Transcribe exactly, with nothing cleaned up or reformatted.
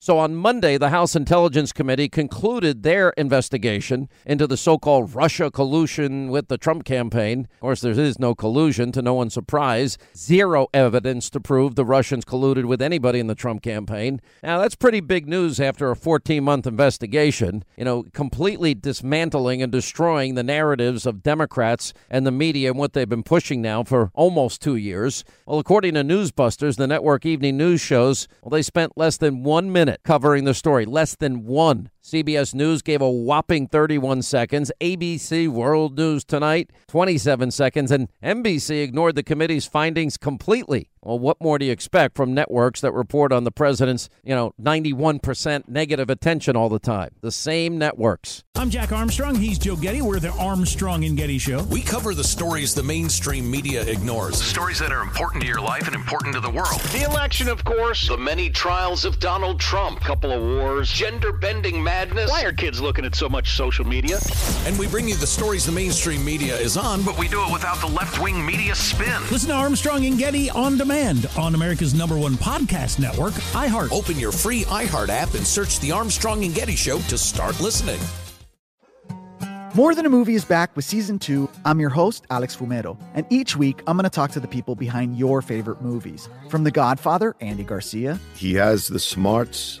So on Monday, the House Intelligence Committee concluded their investigation into the so-called Russia collusion with the Trump campaign. Of course, there is no collusion, to no one's surprise. Zero evidence to prove the Russians colluded with anybody in the Trump campaign. Now, that's pretty big news after a fourteen-month investigation, you know, completely dismantling and destroying the narratives of Democrats and the media and what they've been pushing now for almost two years. Well, according to Newsbusters, the network evening news shows, well, they spent less than one minute covering the story, less than one. C B S News gave a whopping thirty-one seconds. A B C World News Tonight, twenty-seven seconds. And N B C ignored the committee's findings completely. Well, what more do you expect from networks that report on the president's, you know, ninety-one percent negative attention all the time? The same networks. I'm Jack Armstrong. He's Joe Getty. We're the Armstrong and Getty Show. We cover the stories the mainstream media ignores. Stories that are important to your life and important to the world. The election, of course. The many trials of Donald Trump. Couple of wars. Gender-bending madness. Why are kids looking at so much social media? And we bring you the stories the mainstream media is on, but we do it without the left-wing media spin. Listen to Armstrong and Getty On Demand. And on America's number one podcast network, iHeart. Open your free iHeart app and search The Armstrong and Getty Show to start listening. More Than a Movie is back with Season two. I'm your host, Alex Fumero. And each week, I'm going to talk to the people behind your favorite movies. From The Godfather, Andy Garcia. He has the smarts